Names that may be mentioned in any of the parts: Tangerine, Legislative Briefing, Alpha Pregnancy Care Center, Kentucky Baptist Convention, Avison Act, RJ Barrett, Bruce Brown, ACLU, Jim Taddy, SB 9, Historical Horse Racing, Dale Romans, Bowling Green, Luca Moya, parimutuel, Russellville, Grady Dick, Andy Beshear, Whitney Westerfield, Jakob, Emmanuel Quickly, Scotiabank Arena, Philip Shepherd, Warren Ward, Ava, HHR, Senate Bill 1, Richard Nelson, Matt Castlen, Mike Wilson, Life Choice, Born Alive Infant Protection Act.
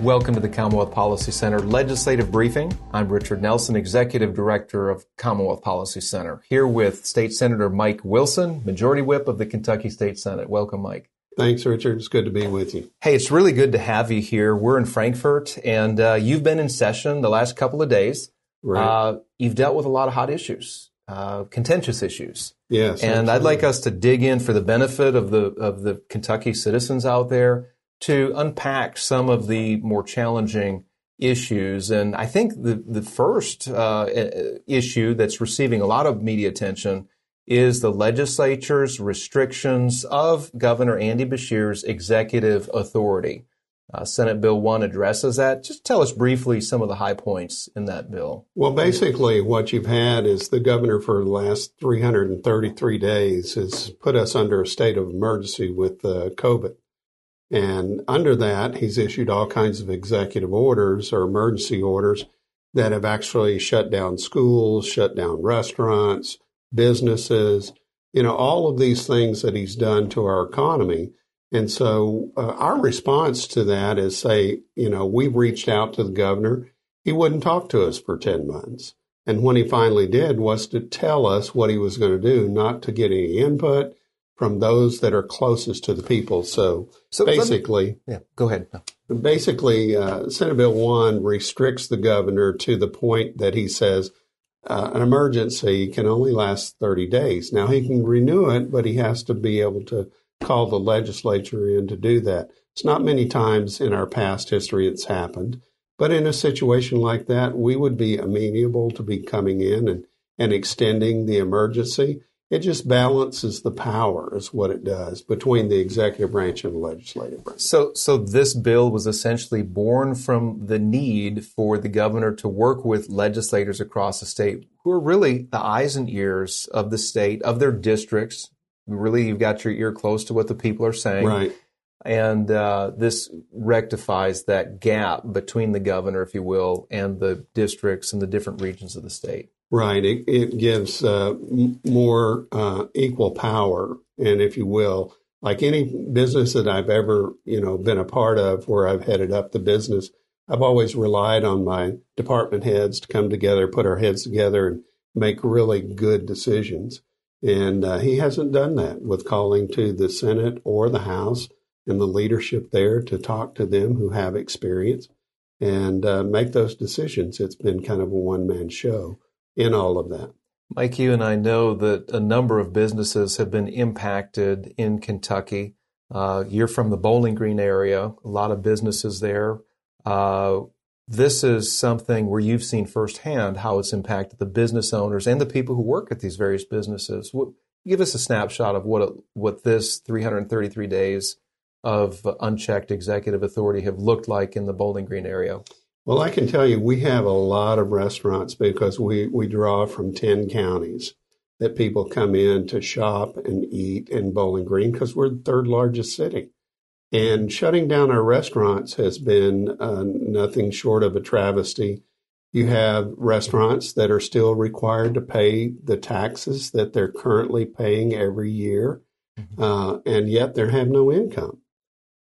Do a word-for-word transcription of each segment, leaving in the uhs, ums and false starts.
Welcome to the Commonwealth Policy Center Legislative Briefing. I'm Richard Nelson, Executive Director of Commonwealth Policy Center, here with State Senator Mike Wilson, Majority Whip of the Kentucky State Senate. Welcome, Mike. Thanks, Richard. It's good to be with you. Hey, it's really good to have you here. We're in Frankfort, and uh, you've been in session the last couple of days. Right. Uh, you've dealt with a lot of hot issues, uh, contentious issues. Yes. And absolutely. I'd like us to dig in for the benefit of the of the Kentucky citizens out there, to unpack some of the more challenging issues. And I think the, the first uh, issue that's receiving a lot of media attention is the legislature's restrictions of Governor Andy Beshear's executive authority. Uh, Senate Bill one addresses that. Just tell us briefly some of the high points in that bill. Well, basically what you've had is the governor for the last three hundred thirty-three days has put us under a state of emergency with uh, COVID. And under that, he's issued all kinds of executive orders or emergency orders that have actually shut down schools, shut down restaurants, businesses, you know, all of these things that he's done to our economy. And so uh, our response to that is say, you know, we've reached out to the governor. He wouldn't talk to us for ten months. And when he finally did was to tell us what he was going to do, not to get any input from those that are closest to the people. So, so basically, me, yeah, go ahead. No. Basically, uh, Senate Bill one restricts the governor to the point that he says uh, an emergency can only last thirty days. Now, he can renew it, but he has to be able to call the legislature in to do that. It's not many times in our past history it's happened. But in a situation like that, we would be amenable to be coming in and, and extending the emergency. It just balances the power is what it does between the executive branch and the legislative branch. So so this bill was essentially born from the need for the governor to work with legislators across the state who are really the eyes and ears of the state, of their districts. Really, you've got your ear close to what the people are saying. Right. And uh, this rectifies that gap between the governor, if you will, and the districts and the different regions of the state. Right. It, it gives uh, more uh, equal power. And if you will, like any business that I've ever, you know, been a part of where I've headed up the business, I've always relied on my department heads to come together, put our heads together and make really good decisions. And uh, he hasn't done that with calling to the Senate or the House and the leadership there to talk to them who have experience and uh, make those decisions. It's been kind of a one-man show in all of that. Mike, you and I know that a number of businesses have been impacted in Kentucky. Uh, you're from the Bowling Green area, a lot of businesses there. Uh, this is something where you've seen firsthand how it's impacted the business owners and the people who work at these various businesses. What, give us a snapshot of what, what this three hundred thirty-three days of unchecked executive authority have looked like in the Bowling Green area. Well, I can tell you we have a lot of restaurants because we, we draw from ten counties that people come in to shop and eat in Bowling Green because we're the third largest city. And shutting down our restaurants has been uh, nothing short of a travesty. You have restaurants that are still required to pay the taxes that they're currently paying every year, mm-hmm. uh, and yet they have no income.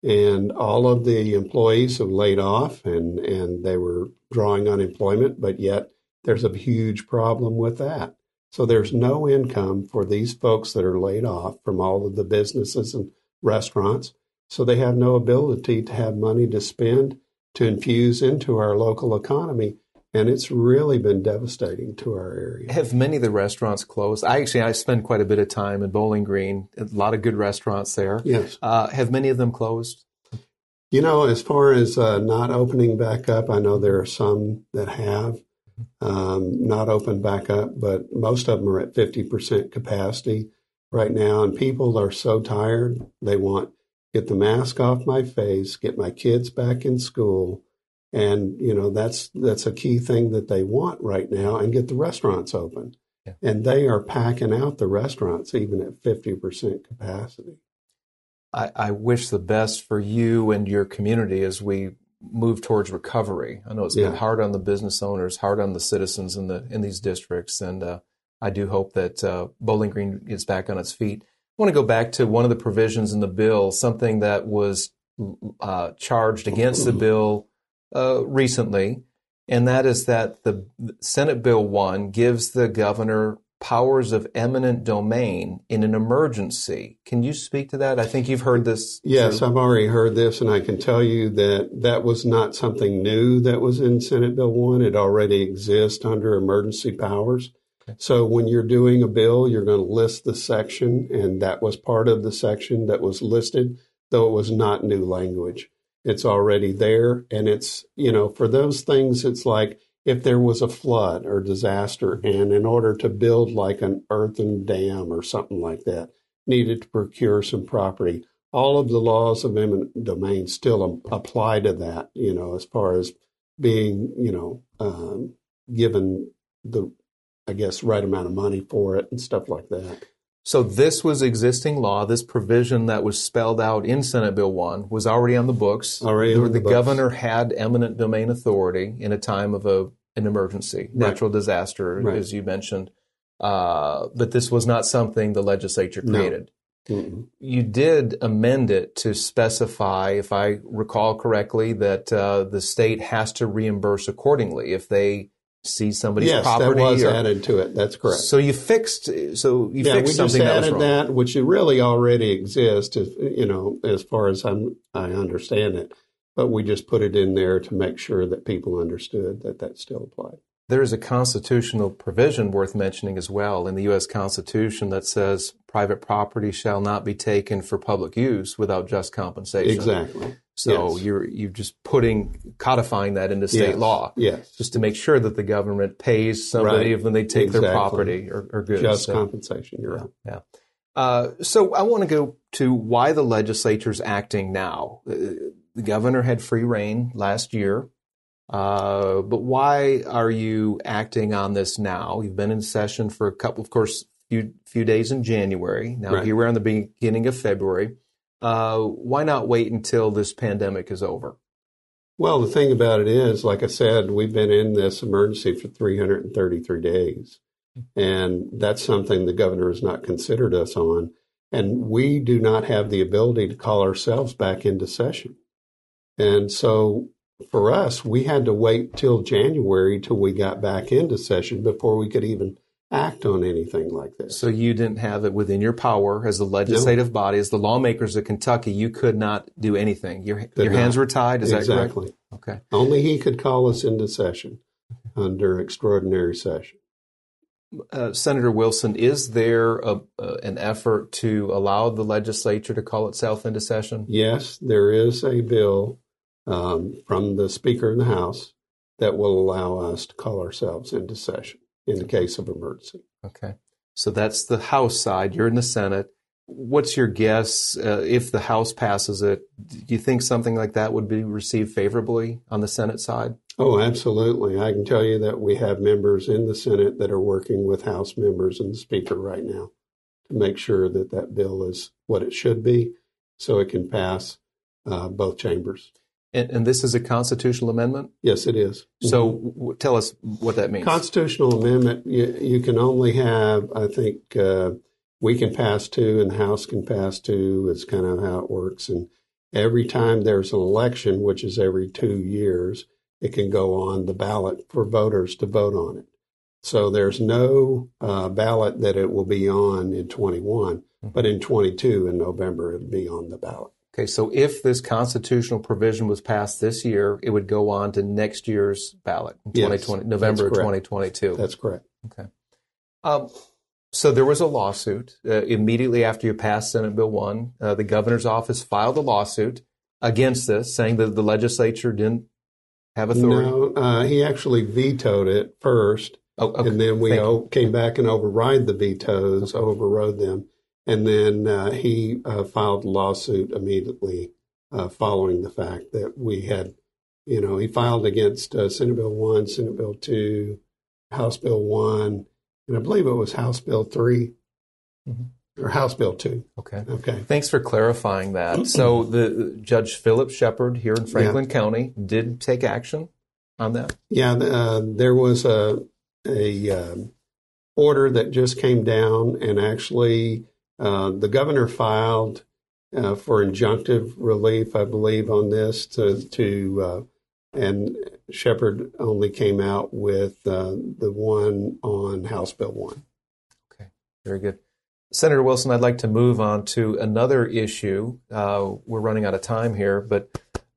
And all of the employees have laid off and, and they were drawing unemployment, but yet there's a huge problem with that. So there's no income for these folks that are laid off from all of the businesses and restaurants. So they have no ability to have money to spend, to infuse into our local economy. And it's really been devastating to our area. Have many of the restaurants closed? I actually, I spend quite a bit of time in Bowling Green, a lot of good restaurants there. Yes. Uh, have many of them closed? You know, as far as uh, not opening back up, I know there are some that have um, not opened back up, but most of them are at fifty percent capacity right now. And people are so tired. They want get the mask off my face, get my kids back in school. And, you know, that's that's a key thing that they want right now, and get the restaurants open. Yeah. And they are packing out the restaurants, even at fifty percent capacity. I, I wish the best for you and your community as we move towards recovery. I know it's yeah. been hard on the business owners, hard on the citizens in the in these districts. And uh, I do hope that uh, Bowling Green gets back on its feet. I want to go back to one of the provisions in the bill, something that was uh, charged against the bill uh, recently. And that is that the Senate Bill one gives the governor powers of eminent domain in an emergency. Can you speak to that? I think you've heard this. Yes, too. I've already heard this, and I can tell you that that was not something new that was in Senate Bill one. It already exists under emergency powers. Okay. So when you're doing a bill, you're going to list the section, and that was part of the section that was listed, though it was not new language. It's already there, and it's, you know, for those things, it's like if there was a flood or disaster, and in order to build like an earthen dam or something like that, needed to procure some property. All of the laws of eminent domain still apply to that, you know, as far as being, you know, um, given the, I guess, right amount of money for it and stuff like that. So this was existing law. This provision that was spelled out in Senate Bill one was already on the books. Already the, on the, the books. Governor had eminent domain authority in a time of a, an emergency, right. natural disaster, right. as you mentioned. Uh, but this was not something the legislature created. No. Mm-hmm. You did amend it to specify, if I recall correctly, that uh, the state has to reimburse accordingly if they see somebody's yes, property. Yes, that was or, added to it. That's correct. So you fixed. So you yeah, fixed something that was wrong. Yeah, we just added that, which really already exists, if, you know, as far as I'm, I understand it. But we just put it in there to make sure that people understood that that still applied. There is a constitutional provision worth mentioning as well in the U S Constitution that says private property shall not be taken for public use without just compensation. Exactly. So yes. you're you're just putting codifying that into state yes. law, yes, just to make sure that the government pays somebody right. when they take exactly. their property or, or goods. Just so, compensation. You're yeah, right. Yeah. Uh, so I want to go to why the legislature's acting now. Uh, the governor had free rein last year, uh, but why are you acting on this now? You've been in session for a couple, of course, few few days in January. Now right. here we're on the beginning of February. Uh, why not wait until this pandemic is over? Well, the thing about it is, like I said, we've been in this emergency for three hundred thirty-three days. And that's something the governor has not considered us on. And we do not have the ability to call ourselves back into session. And so for us, we had to wait till January till we got back into session before we could even act on anything like this. So you didn't have it within your power as the legislative no. body, as the lawmakers of Kentucky. You could not do anything. Your, your hands were tied. Is exactly. that correct? Okay. Only he could call us into session under extraordinary session. Uh, Senator Wilson, is there a, uh, an effort to allow the legislature to call itself into session? Yes, there is a bill um, from the Speaker of the House that will allow us to call ourselves into session in the case of emergency. Okay. So that's the House side. You're in the Senate. What's your guess uh, if the House passes it? Do you think something like that would be received favorably on the Senate side? Oh, absolutely. I can tell you that we have members in the Senate that are working with House members and the Speaker right now to make sure that that bill is what it should be so it can pass uh, both chambers. And, and this is a constitutional amendment? Yes, it is. So w- tell us what that means. Constitutional amendment, you, you can only have, I think, uh, we can pass two and the House can pass two. It's kind of how it works. And every time there's an election, which is every two years, it can go on the ballot for voters to vote on it. So there's no uh, ballot that it will be on in twenty-one, mm-hmm. but in twenty-two in November, it'll be on the ballot. Okay, so if this constitutional provision was passed this year, it would go on to next year's ballot, in twenty twenty, yes, November of twenty twenty-two. That's correct. Okay. Um, so there was a lawsuit uh, immediately after you passed Senate Bill one. Uh, the governor's office filed a lawsuit against this, saying that the legislature didn't have authority. No, uh, he actually vetoed it first, oh, okay. and then we o- came back and override the vetoes, okay. overrode them. And then uh, he uh, filed a lawsuit immediately uh, following the fact that we had, you know, he filed against uh, Senate Bill one, Senate Bill two, House Bill one, and I believe it was House Bill three. Mm-hmm. Or House Bill two. Okay. Okay. Thanks for clarifying that. So the Judge Philip Shepherd here in Franklin yeah. County did take action on that? Yeah. Uh, there was a, a um, order that just came down, and actually uh, the governor filed uh, for injunctive relief, I believe, on this. To, to uh, and Shepherd only came out with uh, the one on House Bill one. Okay. Very good. Senator Wilson, I'd like to move on to another issue. Uh, we're running out of time here, but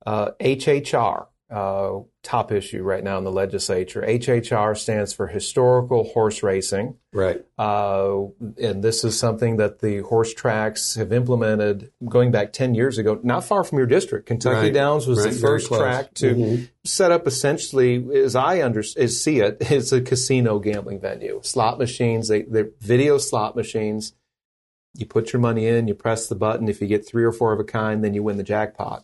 uh, H H R, uh, top issue right now in the legislature. H H R stands for Historical Horse Racing. Right. Uh, and this is something that the horse tracks have implemented going back ten years ago, not far from your district. Kentucky right. Downs was right. the first track to mm-hmm. set up essentially, as I under, as see it, it's a casino gambling venue. Slot machines, they, they're video slot machines. You put your money in, you press the button. If you get three or four of a kind, then you win the jackpot.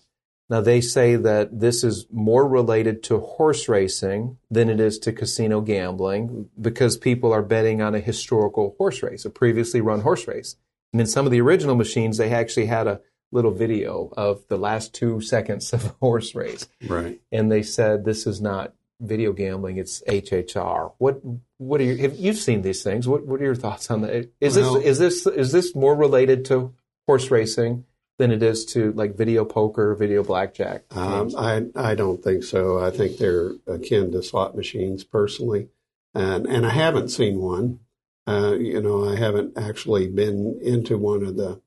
Now, they say that this is more related to horse racing than it is to casino gambling because people are betting on a historical horse race, a previously run horse race. And in some of the original machines, they actually had a little video of the last two seconds of a horse race. Right. And they said this is not video gambling, it's H H R. What what are you have you've seen these things? What what are your thoughts on that? Is well, this is this is this more related to horse racing than it is to like video poker, video blackjack? Um, I I don't think so. I think they're akin to slot machines personally, and and I haven't seen one. Uh, you know, I haven't actually been into one of the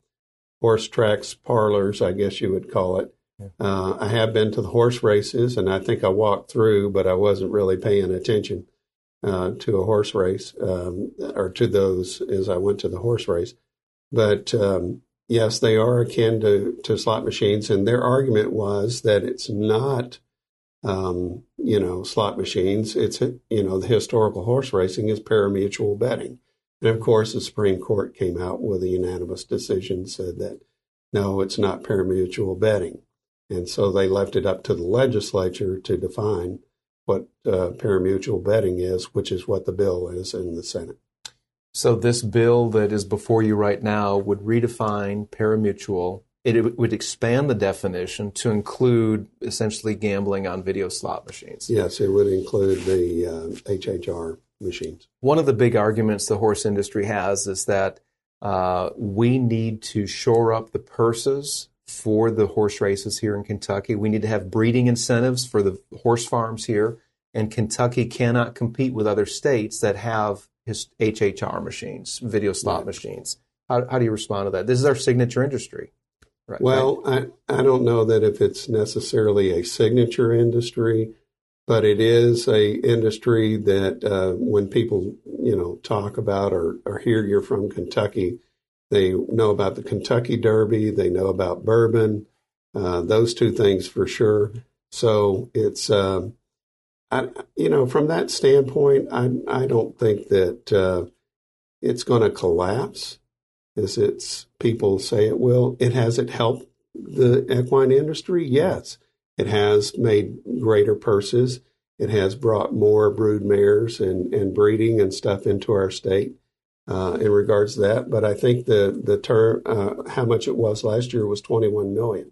horse tracks parlors, I guess you would call it. Yeah. Uh, I have been to the horse races, and I think I walked through, but I wasn't really paying attention uh, to a horse race um, or to those as I went to the horse race. But um, yes, they are akin to, to slot machines, and their argument was that it's not, um, you know, slot machines. It's, you know, the historical horse racing is pari-mutuel betting. And, of course, the Supreme Court came out with a unanimous decision, said that, no, it's not pari-mutuel betting. And so they left it up to the legislature to define what uh, pari-mutuel betting is, which is what the bill is in the Senate. So this bill that is before you right now would redefine parimutuel. It, it would expand the definition to include essentially gambling on video slot machines. Yes, it would include the uh, H H R machines. One of the big arguments the horse industry has is that uh, we need to shore up the purses for the horse races here in Kentucky. We need to have breeding incentives for the horse farms here. And Kentucky cannot compete with other states that have His H H R machines, video slot right. machines. How, how do you respond to that? This is our signature industry. Right? Well, I, I don't know that if it's necessarily a signature industry, but it is a industry that uh, when people, you know, talk about or, or hear you're from Kentucky, they know about the Kentucky Derby, they know about bourbon, uh, those two things for sure. So it's... Uh, I, you know, from that standpoint, I, I don't think that uh, it's going to collapse, as it's people say it will. It has it helped the equine industry? Yes. It has made greater purses. It has brought more brood mares and, and breeding and stuff into our state uh, in regards to that. But I think the, the term, uh, how much it was last year was twenty-one million dollars.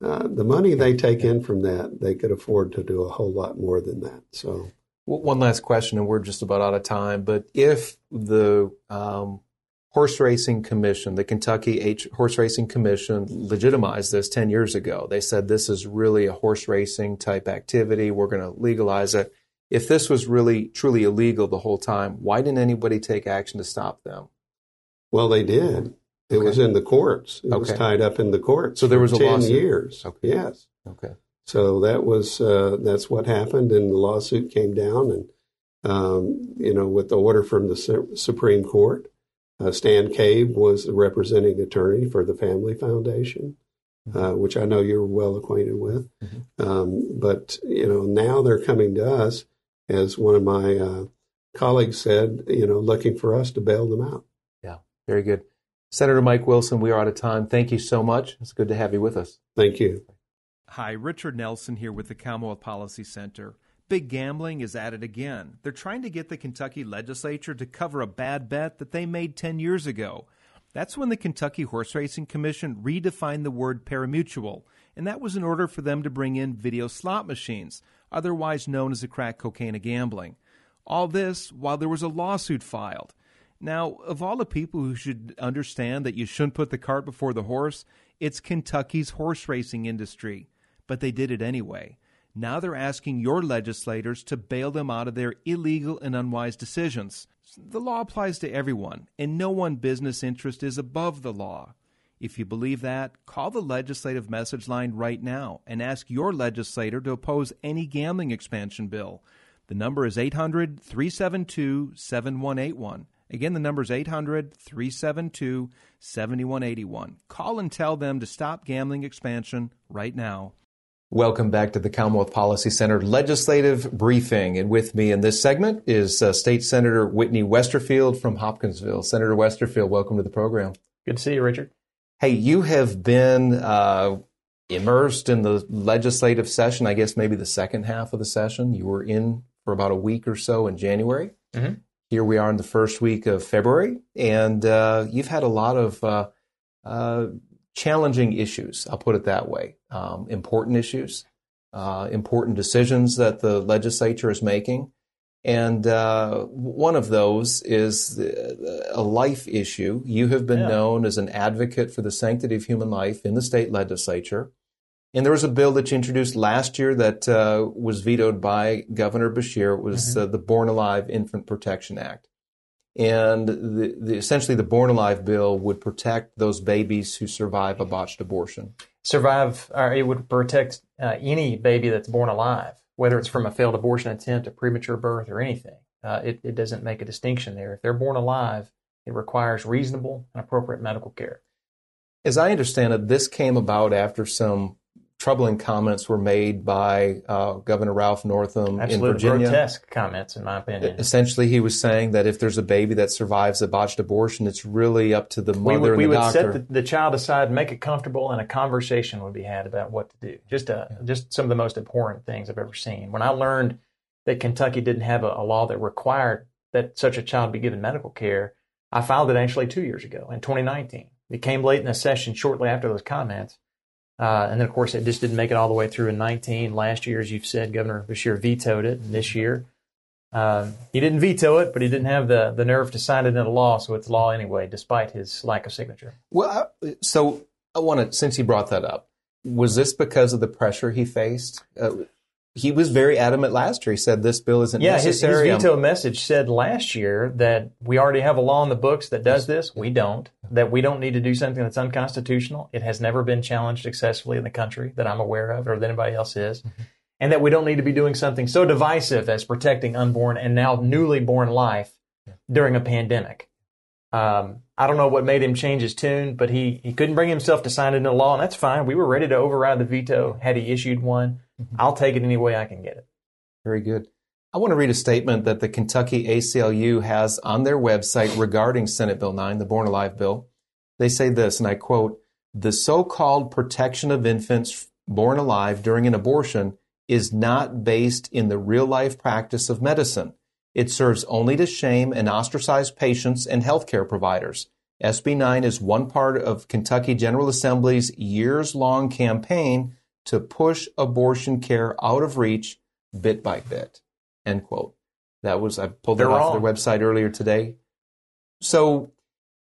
Uh, the money they take in from that, they could afford to do a whole lot more than that. So, one last question, and we're just about out of time. But if the um, Horse Racing Commission, the Kentucky H- Horse Racing Commission, legitimized this ten years ago, they said this is really a horse racing type activity. We're going to legalize it. If this was really truly illegal the whole time, why didn't anybody take action to stop them? Well, they did. It okay. was in the courts. It okay. was tied up in the courts. So there was for a ten lawsuit. years. Okay. Yes. Okay. So that was uh, that's what happened, and the lawsuit came down, and um, you know, with the order from the su- Supreme Court, uh, Stan Cave was the representing attorney for the Family Foundation, mm-hmm. uh, which I know you're well acquainted with. Mm-hmm. Um, but you know, now they're coming to us, as one of my uh, colleagues said, you know, looking for us to bail them out. Yeah. Very good. Senator Mike Wilson, we are out of time. Thank you so much. It's good to have you with us. Thank you. Hi, Richard Nelson here with the Commonwealth Policy Center. Big gambling is at it again. They're trying to get the Kentucky legislature to cover a bad bet that they made ten years ago. That's when the Kentucky Horse Racing Commission redefined the word parimutuel, and that was in order for them to bring in video slot machines, otherwise known as the crack cocaine of gambling. All this while there was a lawsuit filed. Now, of all the people who should understand that you shouldn't put the cart before the horse, it's Kentucky's horse racing industry. But they did it anyway. Now they're asking your legislators to bail them out of their illegal and unwise decisions. The law applies to everyone, and no one business interest is above the law. If you believe that, call the legislative message line right now and ask your legislator to oppose any gambling expansion bill. The number is eight hundred, three seven two, seven one eight one. Again, the number is eight hundred, three seven two, seven one eight one. Call and tell them to stop gambling expansion right now. Welcome back to the Commonwealth Policy Center Legislative Briefing. And with me in this segment is uh, State Senator Whitney Westerfield from Hopkinsville. Senator Westerfield, welcome to the program. Good to see you, Richard. Hey, you have been uh, immersed in the legislative session, I guess maybe the second half of the session. You were in for about a week or so in January. Mm-hmm. Here we are in the first week of February, and uh, you've had a lot of uh, uh, challenging issues, I'll put it that way, um, important issues, uh, important decisions that the legislature is making. And uh, one of those is the, a life issue. You have been yeah. known as an advocate for the sanctity of human life in the state legislature. And there was a bill that you introduced last year that uh, was vetoed by Governor Beshear. It was mm-hmm. uh, the Born Alive Infant Protection Act. And the, the, essentially the Born Alive bill would protect those babies who survive a botched abortion. Survive, or it would protect uh, any baby that's born alive, whether it's from a failed abortion attempt, a premature birth, or anything. Uh, it, it doesn't make a distinction there. If they're born alive, it requires reasonable and appropriate medical care. As I understand it, this came about after some troubling comments were made by uh, Governor Ralph Northam Absolutely in Virginia. Grotesque comments, in my opinion. Essentially, he was saying that if there's a baby that survives a botched abortion, it's really up to the mother we would, and the we doctor. We would set the, the child aside, make it comfortable, and a conversation would be had about what to do. Just, a, yeah. just some of the most abhorrent things I've ever seen. When I learned that Kentucky didn't have a, a law that required that such a child be given medical care, I filed it actually two years ago, in twenty nineteen. It came late in the session, shortly after those comments. Uh, and then, of course, it just didn't make it all the way through in nineteen. Last year, as you've said, Governor Beshear vetoed it. And this year, uh, he didn't veto it, but he didn't have the, the nerve to sign it into law. So it's law anyway, despite his lack of signature. Well, I, so I want to, since he brought that up, was this because of the pressure he faced? Uh, he was very adamant last year. He said this bill isn't yeah, necessary. Yeah, his, his veto um, message said last year that we already have a law in the books that does this. We don't. That we don't need to do something that's unconstitutional. It has never been challenged successfully in the country that I'm aware of or that anybody else is. Mm-hmm. And that we don't need to be doing something so divisive as protecting unborn and now newly born life yeah. during a pandemic. Um, I don't know what made him change his tune, but he, he couldn't bring himself to sign it into law, and that's fine. We were ready to override the veto had he issued one. Mm-hmm. I'll take it any way I can get it. Very good. I want to read a statement that the Kentucky A C L U has on their website regarding Senate Bill nine, the Born Alive bill. They say this, and I quote, "The so-called protection of infants born alive during an abortion is not based in the real-life practice of medicine. It serves only to shame and ostracize patients and healthcare providers. S B nine is one part of Kentucky General Assembly's years-long campaign to push abortion care out of reach bit by bit." End quote. That was, I pulled that off their website earlier today. So,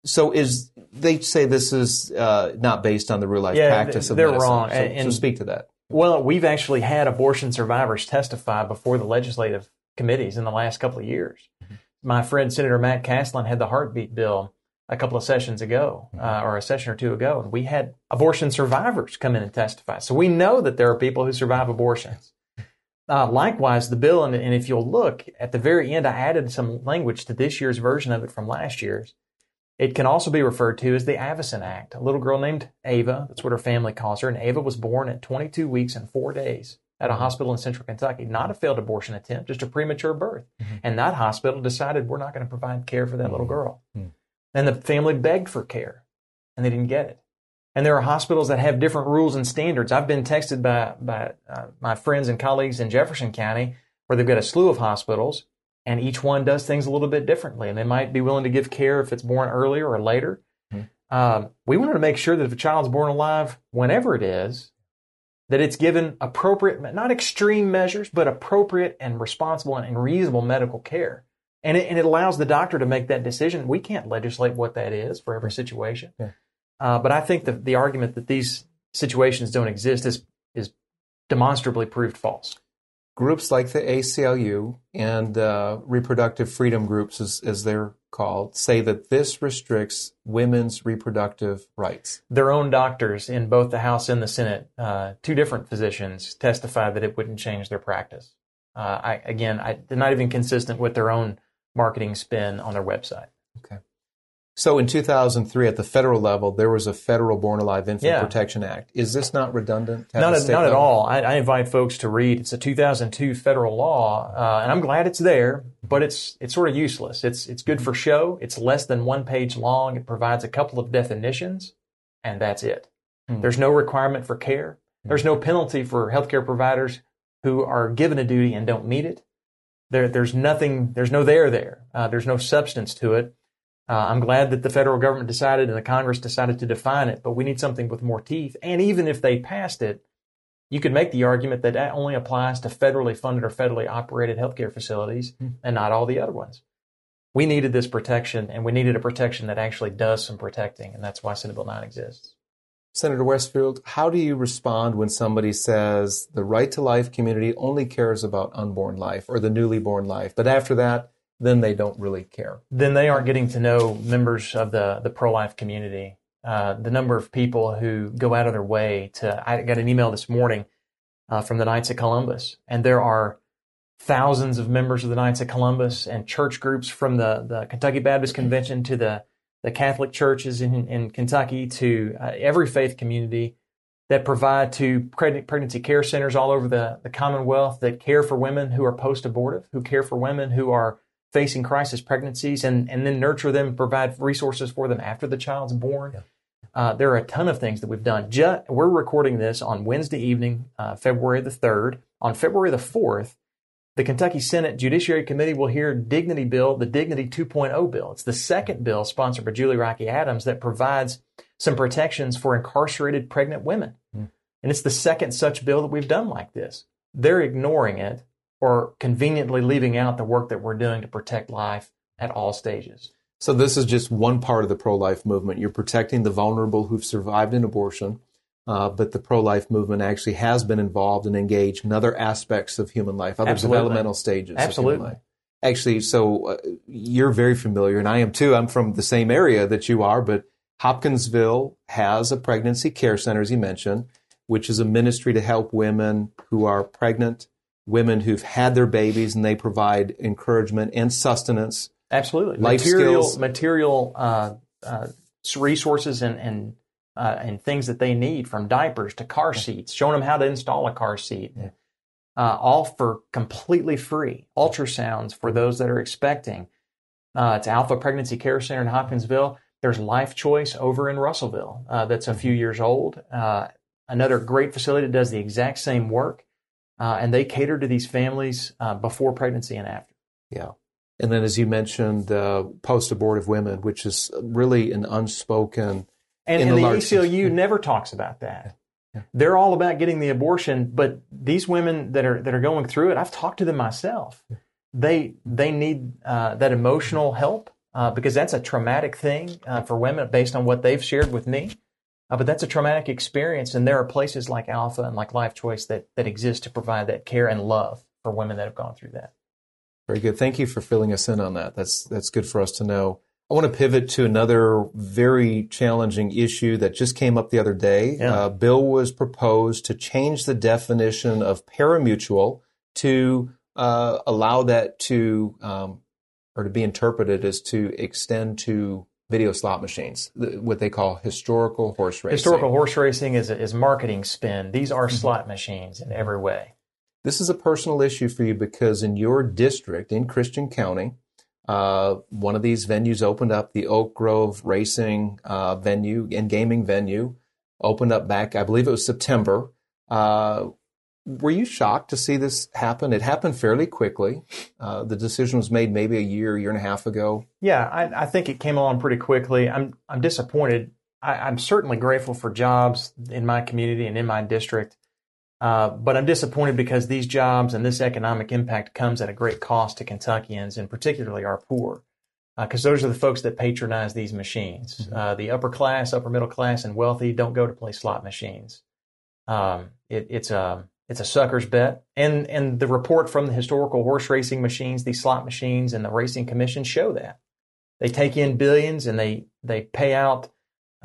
so is, they say this is uh, not based on the real life yeah, practice th- of medicine. They're wrong. So, and, so speak to that. Well, we've actually had abortion survivors testify before the legislative committees in the last couple of years. Mm-hmm. My friend Senator Matt Castlen had the heartbeat bill a couple of sessions ago, mm-hmm. uh, or a session or two ago, and we had abortion survivors come in and testify. So we know that there are people who survive abortions. Uh, likewise, the bill, and, and if you'll look, at the very end, I added some language to this year's version of it from last year's. It can also be referred to as the Avison Act. A little girl named Ava, that's what her family calls her, and Ava was born at twenty-two weeks and four days at a hospital in central Kentucky. Not a failed abortion attempt, just a premature birth. Mm-hmm. And that hospital decided we're not going to provide care for that mm-hmm. little girl. Mm-hmm. And the family begged for care. and they didn't get it. And there are hospitals that have different rules and standards. I've been texted by, by uh, my friends and colleagues in Jefferson County where they've got a slew of hospitals, and each one does things a little bit differently. And they might be willing to give care if it's born earlier or later. Mm-hmm. Um, we wanted to make sure that if a child's born alive, whenever it is, that it's given appropriate, not extreme measures, but appropriate and responsible and reasonable medical care. And it, and it allows the doctor to make that decision. We can't legislate what that is for every situation. Yeah. Uh, but I think the, the argument that these situations don't exist is, is demonstrably proved false. Groups like the A C L U and uh, reproductive freedom groups, as, as they're called, say that this restricts women's reproductive rights. Their own doctors in both the House and the Senate, uh, two different physicians, testified that it wouldn't change their practice. Uh, I, again, I, they're not even consistent with their own marketing spin on their website. Okay. So in two thousand three, at the federal level, there was a federal Born Alive Infant yeah. Protection Act. Is this not redundant? Not, a, not at all. I, I invite folks to read. It's a two thousand two federal law, uh, and I'm glad it's there, but it's it's sort of useless. It's it's good for show. It's less than one page long. It provides a couple of definitions, and that's it. Mm. There's no requirement for care. There's no penalty for healthcare providers who are given a duty and don't meet it. There, there's nothing. There's no there there. Uh, there's no substance to it. Uh, I'm glad that the federal government decided and the Congress decided to define it, but we need something with more teeth. And even if they passed it, you could make the argument that that only applies to federally funded or federally operated healthcare facilities mm. and not all the other ones. We needed this protection, and we needed a protection that actually does some protecting, and that's why Senate Bill nine exists. Senator Westfield, how do you respond when somebody says the Right to Life community only cares about unborn life or the newly born life, but after that, then they don't really care? Then they aren't getting to know members of the, the pro-life community. Uh, the number of people who go out of their way to... I got an email this morning uh, from the Knights of Columbus, and there are thousands of members of the Knights of Columbus and church groups from the, the Kentucky Baptist Convention to the, the Catholic churches in, in Kentucky to uh, every faith community that provide to pregnancy care centers all over the, the Commonwealth that care for women who are post-abortive, who care for women who are facing crisis pregnancies, and, and then nurture them, provide resources for them after the child's born. Yeah. Uh, there are a ton of things that we've done. Just, we're recording this on Wednesday evening, uh, February the third. On February the fourth, the Kentucky Senate Judiciary Committee will hear Dignity Bill, the Dignity two point oh bill. It's the second bill sponsored by Julie Rocky Adams that provides some protections for incarcerated pregnant women. Mm. And it's the second such bill that we've done like this. They're ignoring it, or conveniently leaving out the work that we're doing to protect life at all stages. So this is just one part of the pro-life movement. You're protecting the vulnerable who've survived an abortion, uh, but the pro-life movement actually has been involved and engaged in other aspects of human life, other Absolutely. Developmental stages Absolutely. Of human life. Actually, so uh, you're very familiar, and I am too. I'm from the same area that you are, but Hopkinsville has a pregnancy care center, as you mentioned, which is a ministry to help women who are pregnant, women who've had their babies, and they provide encouragement and sustenance. Absolutely. Life material, skills. Material uh, uh, resources and and, uh, and things that they need, from diapers to car seats, showing them how to install a car seat, yeah. uh, all for completely free. Ultrasounds for those that are expecting. Uh, it's Alpha Pregnancy Care Center in Hopkinsville. There's Life Choice over in Russellville uh, that's a few years old. Uh, another great facility that does the exact same work. Uh, and they cater to these families uh, before pregnancy and after. Yeah. And then, as you mentioned, uh, post-abortive women, which is really an unspoken... And, and the A C L U never talks about that. Yeah. They're all about getting the abortion, but these women that are that are going through it, I've talked to them myself. Yeah. They they need uh, that emotional help uh, because that's a traumatic thing uh, for women based on what they've shared with me. Uh, but that's a traumatic experience, and there are places like Alpha and like Life Choice that, that exist to provide that care and love for women that have gone through that. Very good. Thank you for filling us in on that. That's that's good for us to know. I want to pivot to another very challenging issue that just came up the other day. Yeah. Uh, bill was proposed to change the definition of paramutual to uh, allow that to, um, or to be interpreted as to extend to video slot machines, what they call historical horse racing. Historical horse racing is is marketing spin. These are slot machines in every way. This is a personal issue for you because in your district, in Christian County, uh, one of these venues opened up, the Oak Grove Racing uh, venue and gaming venue opened up back, I believe it was September. Uh, were you shocked to see this happen? It happened fairly quickly. Uh, the decision was made maybe a year, year and a half ago. Yeah, I, I think it came along pretty quickly. I'm I'm disappointed. I, I'm certainly grateful for jobs in my community and in my district. Uh, but I'm disappointed because these jobs and this economic impact comes at a great cost to Kentuckians, and particularly our poor, because uh, those are the folks that patronize these machines. Mm-hmm. Uh, the upper class, upper middle class, and wealthy don't go to play slot machines. Um, it, it's a it's a sucker's bet, and and the report from the historical horse racing machines, these slot machines, and the racing commission show that they take in billions and they they pay out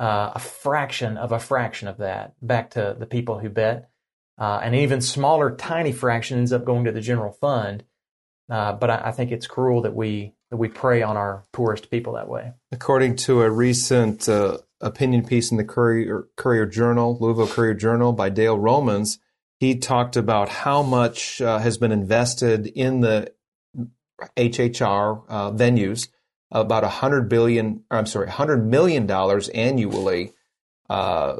uh, a fraction of a fraction of that back to the people who bet. Uh, and even smaller, tiny fraction ends up going to the general fund. Uh, but I, I think it's cruel that we that we prey on our poorest people that way. According to a recent uh, opinion piece in the Courier, Courier Journal, Louisville Courier Journal by Dale Romans, he talked about how much uh, has been invested in the H H R uh, venues, about a hundred billion. I'm sorry, a hundred million dollars annually uh,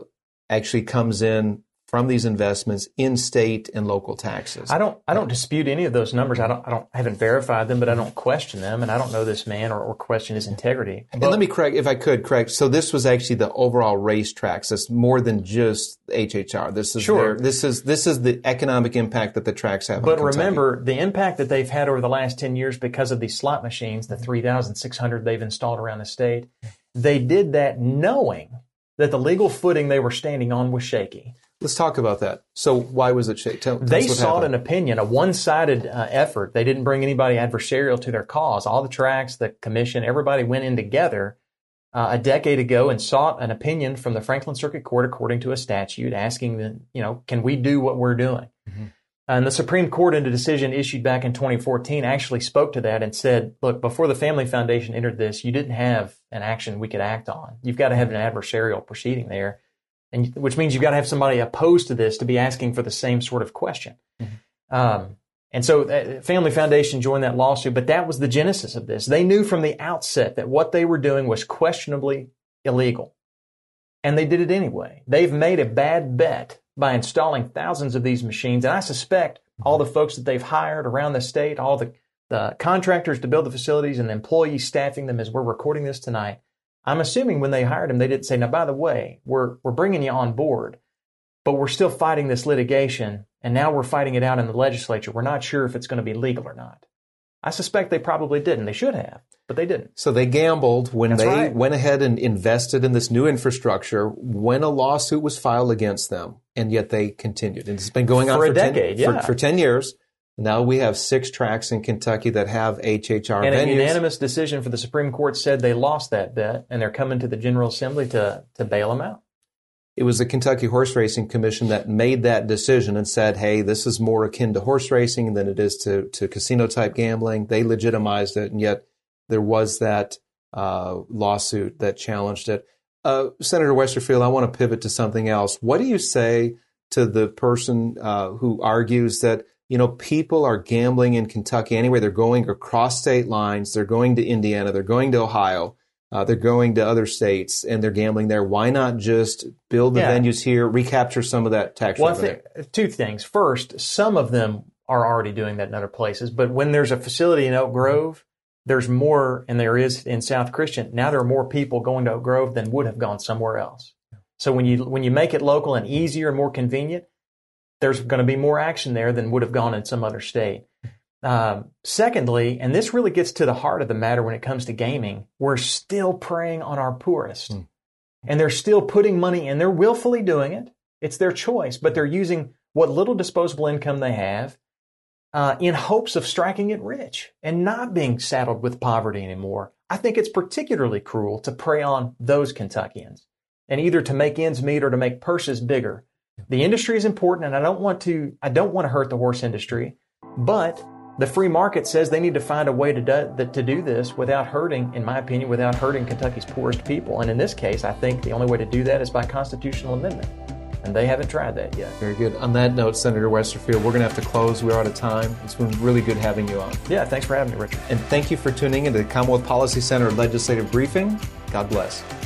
actually comes in from these investments in state and local taxes. I don't I don't dispute any of those numbers. I don't I don't I haven't verified them, but I don't question them, and I don't know this man or, or question his integrity. But, and let me correct, if I could correct, so this was actually the overall racetracks. It's more than just H H R. This is sure. their, this is this is the economic impact that the tracks have. But on remember the impact that they've had over the last ten years because of these slot machines, the three thousand six hundred they've installed around the state. They did that knowing that the legal footing they were standing on was shaky. Let's talk about that. So why was it shaped? Tell, tell they sought happened. An opinion, a one-sided uh, effort. They didn't bring anybody adversarial to their cause. All the tracks, the commission, everybody went in together uh, a decade ago and sought an opinion from the Franklin Circuit Court according to a statute asking, the, you know, can we do what we're doing? Mm-hmm. And the Supreme Court in a decision issued back in twenty fourteen actually spoke to that and said, look, before the Family Foundation entered this, you didn't have an action we could act on. You've got to have an adversarial proceeding there. And which means you've got to have somebody opposed to this to be asking for the same sort of question. Mm-hmm. Um, and so Family Foundation joined that lawsuit, but that was the genesis of this. They knew from the outset that what they were doing was questionably illegal, and they did it anyway. They've made a bad bet by installing thousands of these machines, and I suspect all the folks that they've hired around the state, all the, the contractors to build the facilities and the employees staffing them as we're recording this tonight, I'm assuming when they hired him, they didn't say, now, by the way, we're we're bringing you on board, but we're still fighting this litigation, and now we're fighting it out in the legislature. We're not sure if it's going to be legal or not. I suspect they probably didn't. They should have, but they didn't. So they gambled when That's they right. went ahead and invested in this new infrastructure when a lawsuit was filed against them, and yet they continued. And it's been going on for, for a decade, ten, yeah. for, for ten years. Now we have six tracks in Kentucky that have H H R venues. And a unanimous decision for the Supreme Court said they lost that bet, and they're coming to the General Assembly to, to bail them out. It was the Kentucky Horse Racing Commission that made that decision and said, hey, this is more akin to horse racing than it is to, to casino-type gambling. They legitimized it, and yet there was that uh, lawsuit that challenged it. Uh, Senator Westerfield, I want to pivot to something else. What do you say to the person uh, who argues that, you know, people are gambling in Kentucky anyway? They're going across state lines. They're going to Indiana. They're going to Ohio. Uh, they're going to other states, and they're gambling there. Why not just build the yeah. venues here, recapture some of that tax well, revenue? Th- two things. First, some of them are already doing that in other places. But when there's a facility in Oak Grove, there's more, and there is in South Christian, now there are more people going to Oak Grove than would have gone somewhere else. So when you when you make it local and easier and more convenient, there's going to be more action there than would have gone in some other state. Um, secondly, and this really gets to the heart of the matter when it comes to gaming, we're still preying on our poorest. Mm. And they're still putting money in. They're willfully doing it. It's their choice. But they're using what little disposable income they have uh, in hopes of striking it rich and not being saddled with poverty anymore. I think it's particularly cruel to prey on those Kentuckians, and either to make ends meet or to make purses bigger. The industry is important, and I don't want to I don't want to hurt the horse industry, but the free market says they need to find a way to do, to do this without hurting, in my opinion, without hurting Kentucky's poorest people. And in this case, I think the only way to do that is by constitutional amendment. and they haven't tried that yet. Very good. On that note, Senator Westerfield, we're going to have to close. We're out of time. It's been really good having you on. Yeah, thanks for having me, Richard. And thank you for tuning into the Commonwealth Policy Center Legislative Briefing. God bless.